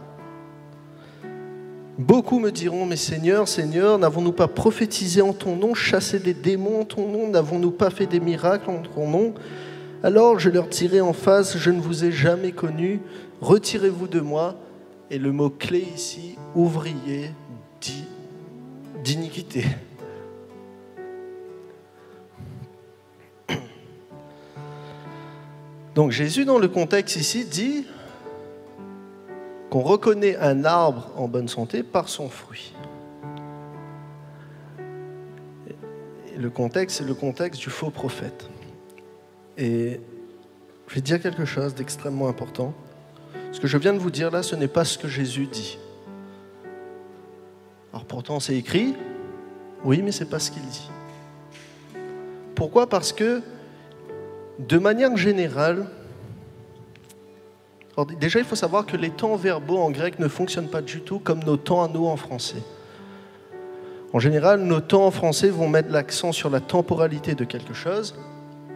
beaucoup me diront « Mais Seigneur, Seigneur, n'avons-nous pas prophétisé en ton nom, chassé des démons en ton nom, n'avons-nous pas fait des miracles en ton nom ?» Alors je leur dirai en face « Je ne vous ai jamais connu, retirez-vous de moi » et le mot-clé ici « ouvrier » d'iniquité. Donc Jésus, dans le contexte ici, dit qu'on reconnaît un arbre en bonne santé par son fruit. Et le contexte, c'est le contexte du faux prophète. Et je vais dire quelque chose d'extrêmement important. Ce que je viens de vous dire là, ce n'est pas ce que Jésus dit. Alors pourtant c'est écrit, oui, mais ce n'est pas ce qu'il dit. Pourquoi ? Parce que, de manière générale, alors déjà il faut savoir que les temps verbaux en grec ne fonctionnent pas du tout comme nos temps à nous en français. En général, nos temps en français vont mettre l'accent sur la temporalité de quelque chose.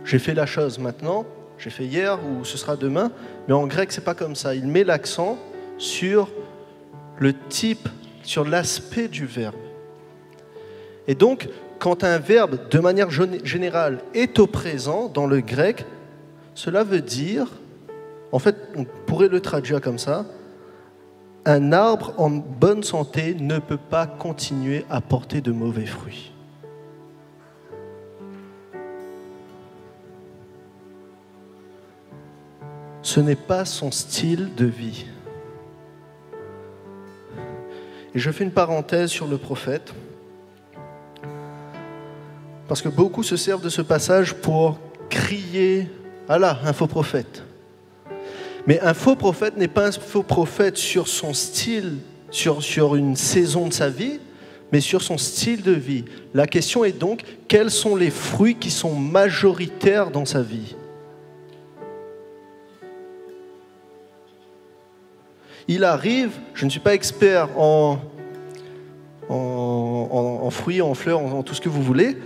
J'ai fait la chose maintenant, j'ai fait hier ou ce sera demain, mais en grec, c'est pas comme ça. Il met l'accent sur le type sur l'aspect du verbe. Et donc, quand un verbe, de manière générale, est au présent dans le grec, cela veut dire, en fait, on pourrait le traduire comme ça, un arbre en bonne santé ne peut pas continuer à porter de mauvais fruits. Ce n'est pas son style de vie. Et je fais une parenthèse sur le prophète, parce que beaucoup se servent de ce passage pour crier « Ah là, un faux prophète !» Mais un faux prophète n'est pas un faux prophète sur son style, sur, sur une saison de sa vie, mais sur son style de vie. La question est donc, quels sont les fruits qui sont majoritaires dans sa vie ? Il arrive, je ne suis pas expert en, en, en, en fruits, en fleurs, en, en tout ce que vous voulez,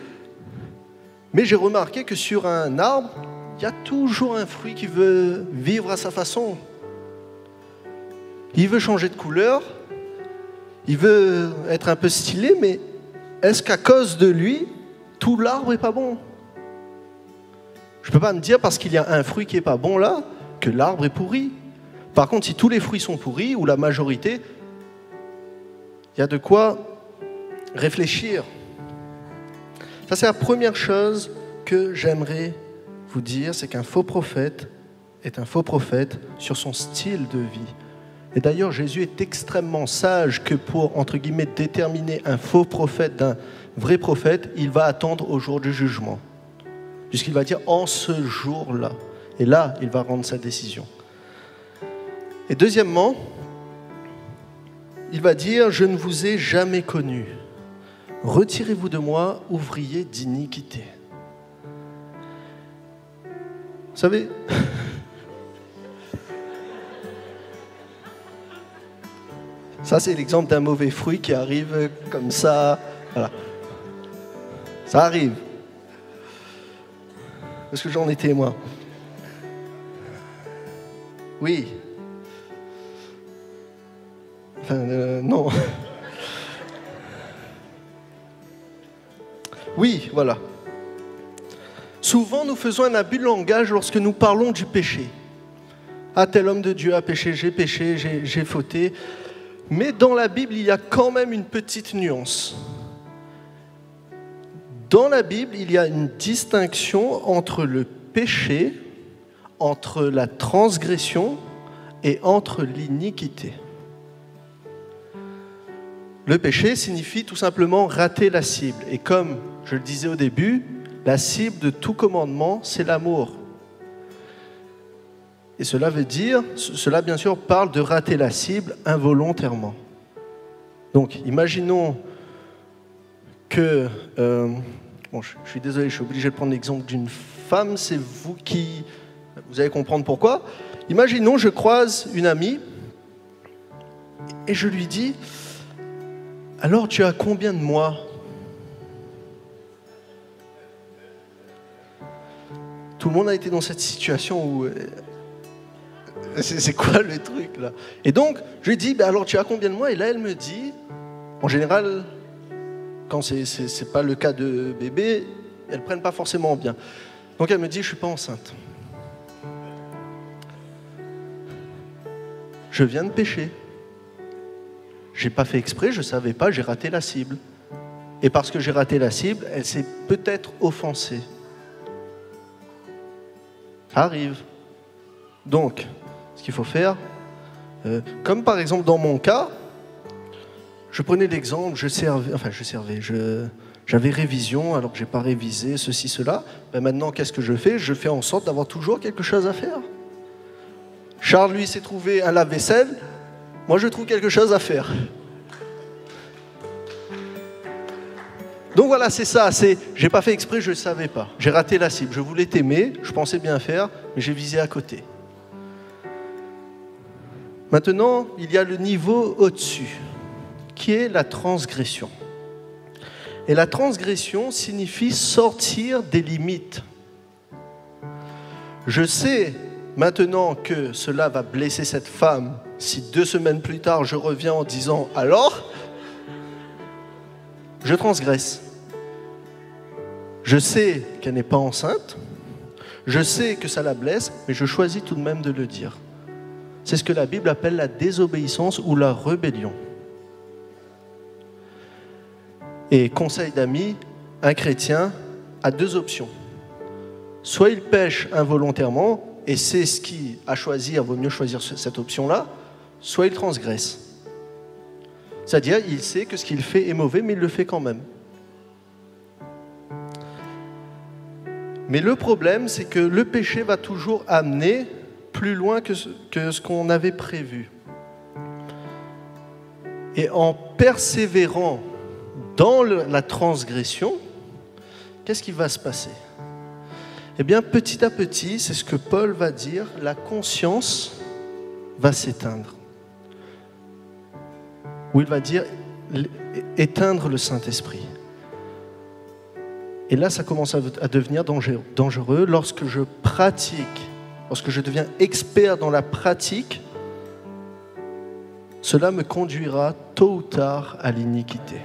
mais j'ai remarqué que sur un arbre, il y a toujours un fruit qui veut vivre à sa façon. Il veut changer de couleur, il veut être un peu stylé, mais est-ce qu'à cause de lui, tout l'arbre n'est pas bon? Je ne peux pas me dire parce qu'il y a un fruit qui n'est pas bon là, que l'arbre est pourri. Par contre, si tous les fruits sont pourris, ou la majorité, il y a de quoi réfléchir. Ça, c'est la première chose que j'aimerais vous dire, c'est qu'un faux prophète est un faux prophète sur son style de vie. Et d'ailleurs, Jésus est extrêmement sage que pour, entre guillemets, déterminer un faux prophète d'un vrai prophète, il va attendre au jour du jugement. Puisqu'il va dire « en ce jour-là ». Et là, il va rendre sa décision. Et deuxièmement, il va dire « Je ne vous ai jamais connu. Retirez-vous de moi, ouvriers d'iniquité. » Vous savez, ça c'est l'exemple d'un mauvais fruit qui arrive comme ça. Voilà. Ça arrive. Parce que j'en ai témoin. Oui. Enfin, euh, non. Oui, voilà. Souvent, nous faisons un abus de langage lorsque nous parlons du péché. Ah, tel homme de Dieu a péché, j'ai péché, j'ai, j'ai fauté. Mais dans la Bible, il y a quand même une petite nuance. Dans la Bible, il y a une distinction entre le péché, entre la transgression et entre l'iniquité. Le péché signifie tout simplement rater la cible. Et comme je le disais au début, la cible de tout commandement, c'est l'amour. Et cela veut dire, cela bien sûr parle de rater la cible involontairement. Donc, imaginons que, euh, bon, je, je suis désolé, je suis obligé de prendre l'exemple d'une femme, c'est vous qui, vous allez comprendre pourquoi. Imaginons, je croise une amie et je lui dis... Alors, tu as combien de mois? Tout le monde a été dans cette situation où... C'est, c'est quoi le truc, là? Et donc, je lui dis, bah, alors, tu as combien de mois? Et là, elle me dit, en général, quand c'est, c'est, c'est pas le cas de bébé, elles prennent pas forcément bien. Donc, elle me dit, je suis pas enceinte. Je viens de pécher. J'ai pas fait exprès, je savais pas, j'ai raté la cible. Et parce que j'ai raté la cible, elle s'est peut-être offensée. Ça arrive. Donc, ce qu'il faut faire, euh, comme par exemple dans mon cas, je prenais l'exemple, je servais, enfin je servais, je, j'avais révision alors que j'ai pas révisé ceci, cela. Ben maintenant, qu'est-ce que je fais? Je fais en sorte d'avoir toujours quelque chose à faire. Charles, lui, s'est trouvé un lave-vaisselle. Moi, je trouve quelque chose à faire. Donc voilà, c'est ça. C'est, j'ai pas fait exprès, je ne savais pas. J'ai raté la cible. Je voulais t'aimer, je pensais bien faire, mais j'ai visé à côté. Maintenant, il y a le niveau au-dessus, qui est la transgression. Et la transgression signifie sortir des limites. Je sais maintenant que cela va blesser cette femme. Si deux semaines plus tard, je reviens en disant « Alors, je transgresse. Je sais qu'elle n'est pas enceinte, je sais que ça la blesse, mais je choisis tout de même de le dire. C'est ce que la Bible appelle la désobéissance ou la rébellion. Et conseil d'amis, un chrétien a deux options. Soit il pêche involontairement, et c'est ce qui à choisir, vaut mieux choisir cette option-là, soit il transgresse. C'est-à-dire, il sait que ce qu'il fait est mauvais, mais il le fait quand même. Mais le problème, c'est que le péché va toujours amener plus loin que ce, que ce qu'on avait prévu. Et en persévérant dans le, la transgression, qu'est-ce qui va se passer ? Eh bien, petit à petit, c'est ce que Paul va dire, la conscience va s'éteindre. Où il va dire éteindre le Saint-Esprit. Et là, ça commence à devenir dangereux. Lorsque je pratique, lorsque je deviens expert dans la pratique, cela me conduira tôt ou tard à l'iniquité.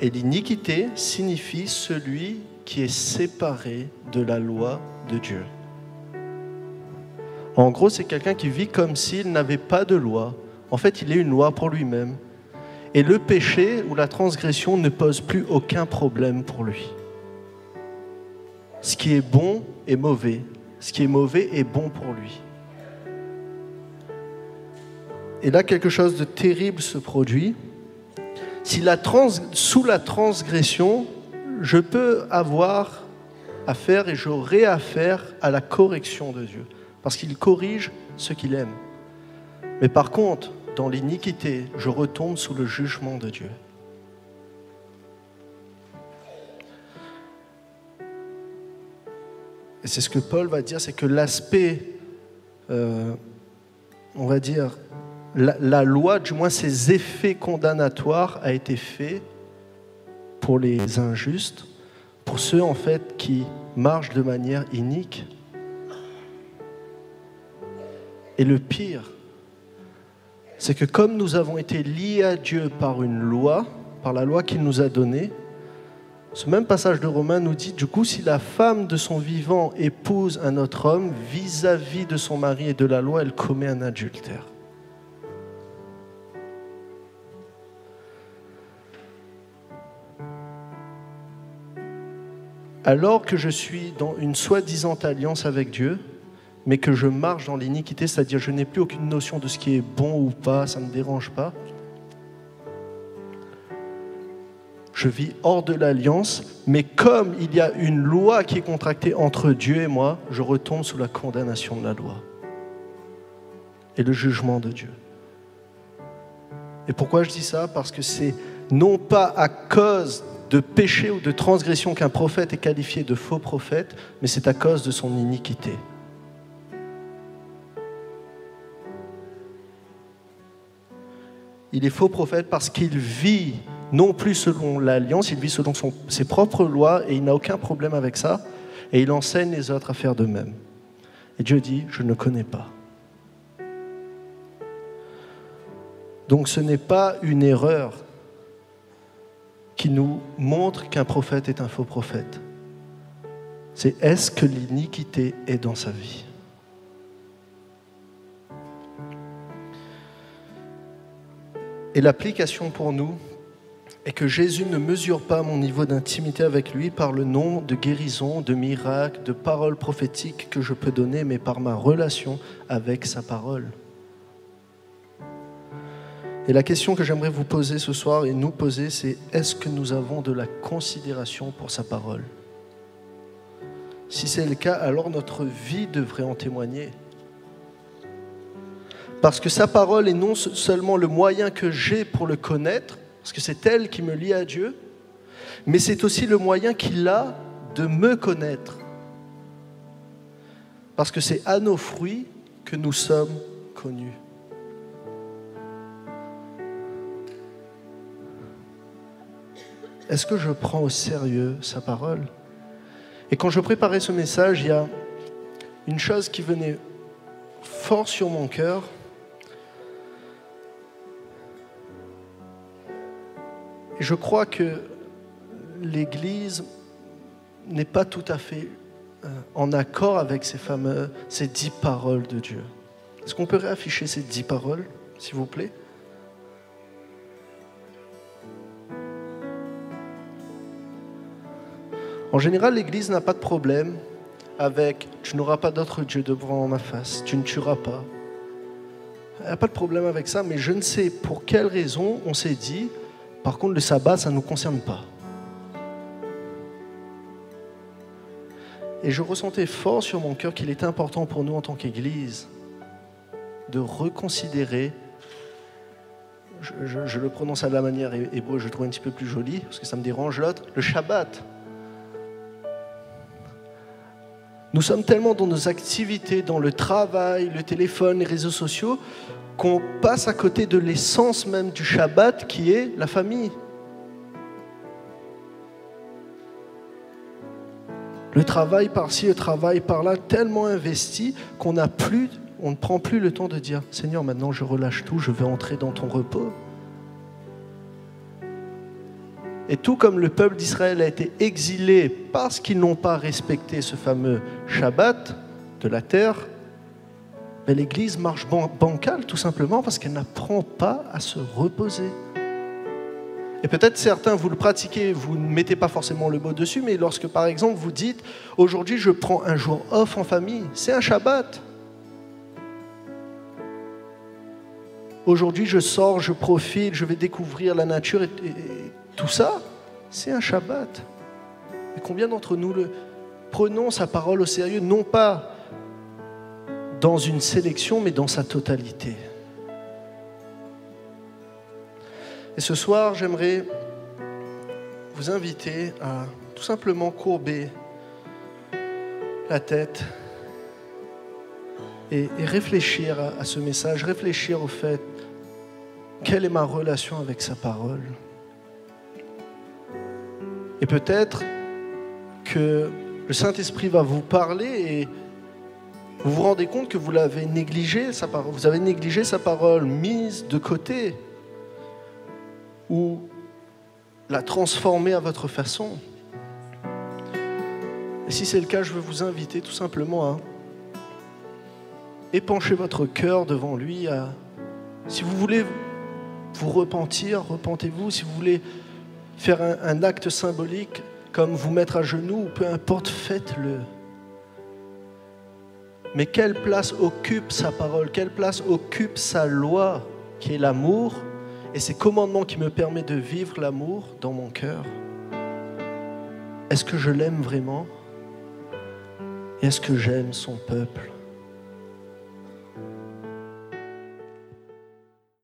Et l'iniquité signifie celui qui est séparé de la loi de Dieu. En gros, c'est quelqu'un qui vit comme s'il n'avait pas de loi. En fait, il est une loi pour lui-même. Et le péché ou la transgression ne pose plus aucun problème pour lui. Ce qui est bon est mauvais. Ce qui est mauvais est bon pour lui. Et là, quelque chose de terrible se produit. Si la trans, sous la transgression, je peux avoir affaire et j'aurai affaire à la correction de Dieu. Parce qu'il corrige ce qu'il aime. Mais par contre, dans l'iniquité, je retombe sous le jugement de Dieu. Et c'est ce que Paul va dire, c'est que l'aspect, euh, on va dire, la, la loi, du moins ses effets condamnatoires, a été fait pour les injustes, pour ceux en fait qui marchent de manière inique. Et le pire, c'est que comme nous avons été liés à Dieu par une loi, par la loi qu'il nous a donnée, ce même passage de Romains nous dit, du coup, si la femme de son vivant épouse un autre homme, vis-à-vis de son mari et de la loi, elle commet un adultère. Alors que je suis dans une soi-disant alliance avec Dieu, mais que je marche dans l'iniquité, c'est-à-dire je n'ai plus aucune notion de ce qui est bon ou pas, ça ne me dérange pas. Je vis hors de l'alliance, mais comme il y a une loi qui est contractée entre Dieu et moi, je retombe sous la condamnation de la loi et le jugement de Dieu. Et pourquoi je dis ça ? Parce que c'est non pas à cause de péché ou de transgression qu'un prophète est qualifié de faux prophète, mais c'est à cause de son iniquité. Il est faux prophète parce qu'il vit non plus selon l'alliance, il vit selon son, ses propres lois et il n'a aucun problème avec ça. Et il enseigne les autres à faire de même. Et Dieu dit, je ne connais pas. Donc ce n'est pas une erreur qui nous montre qu'un prophète est un faux prophète. C'est est-ce que l'iniquité est dans sa vie ? Et l'application pour nous est que Jésus ne mesure pas mon niveau d'intimité avec lui par le nombre de guérisons, de miracles, de paroles prophétiques que je peux donner, mais par ma relation avec sa parole. Et la question que j'aimerais vous poser ce soir et nous poser, c'est est-ce que nous avons de la considération pour sa parole ? Si c'est le cas, alors notre vie devrait en témoigner. Parce que sa parole est non seulement le moyen que j'ai pour le connaître, parce que c'est elle qui me lie à Dieu, mais c'est aussi le moyen qu'il a de me connaître. Parce que c'est à nos fruits que nous sommes connus. Est-ce que je prends au sérieux sa parole ? Et quand je préparais ce message, il y a une chose qui venait fort sur mon cœur. Je crois que l'Église n'est pas tout à fait en accord avec ces fameuses, ces dix paroles de Dieu. Est-ce qu'on peut réafficher ces dix paroles, s'il vous plaît? En général, l'Église n'a pas de problème avec « tu n'auras pas d'autre Dieu devant ma face »,« tu ne tueras pas ». Elle n'a pas de problème avec ça, mais je ne sais pour quelle raison on s'est dit « par contre, le sabbat, ça ne nous concerne pas ». Et je ressentais fort sur mon cœur qu'il était important pour nous en tant qu'Église de reconsidérer, je, je, je le prononce à la manière hébreu, je le trouve un petit peu plus joli, parce que ça me dérange l'autre, le Shabbat. Nous sommes tellement dans nos activités, dans le travail, le téléphone, les réseaux sociaux, qu'on passe à côté de l'essence même du Shabbat qui est la famille. Le travail par-ci, le travail par-là, tellement investi qu'on n'a plus, on ne prend plus le temps de dire « Seigneur, maintenant je relâche tout, je vais entrer dans ton repos ». Et tout comme le peuple d'Israël a été exilé parce qu'ils n'ont pas respecté ce fameux Shabbat de la terre, mais l'Église marche ban- bancale tout simplement parce qu'elle n'apprend pas à se reposer. Et peut-être certains, vous le pratiquez, vous ne mettez pas forcément le mot dessus, mais lorsque par exemple vous dites « aujourd'hui je prends un jour off en famille », c'est un Shabbat. Aujourd'hui je sors, je profite, je vais découvrir la nature et, et, et tout ça, c'est un Shabbat. Et combien d'entre nous le prenons sa parole au sérieux, non pas dans une sélection, mais dans sa totalité. Et ce soir, j'aimerais vous inviter à tout simplement courber la tête et, et réfléchir à, à ce message, réfléchir au fait, quelle est ma relation avec sa parole ? Et peut-être que le Saint-Esprit va vous parler et vous vous rendez compte que vous l'avez négligé, sa parole, vous avez négligé sa parole, mise de côté, ou la transformer à votre façon. Et si c'est le cas, je veux vous inviter tout simplement à épancher votre cœur devant lui. À, si vous voulez vous repentir, repentez-vous. Si vous voulez faire un, un acte symbolique, comme vous mettre à genoux, ou peu importe, faites-le. Mais quelle place occupe sa parole? Quelle place occupe sa loi, qui est l'amour, et ces commandements qui me permettent de vivre l'amour dans mon cœur? Est-ce que je l'aime vraiment? Et est-ce que j'aime son peuple?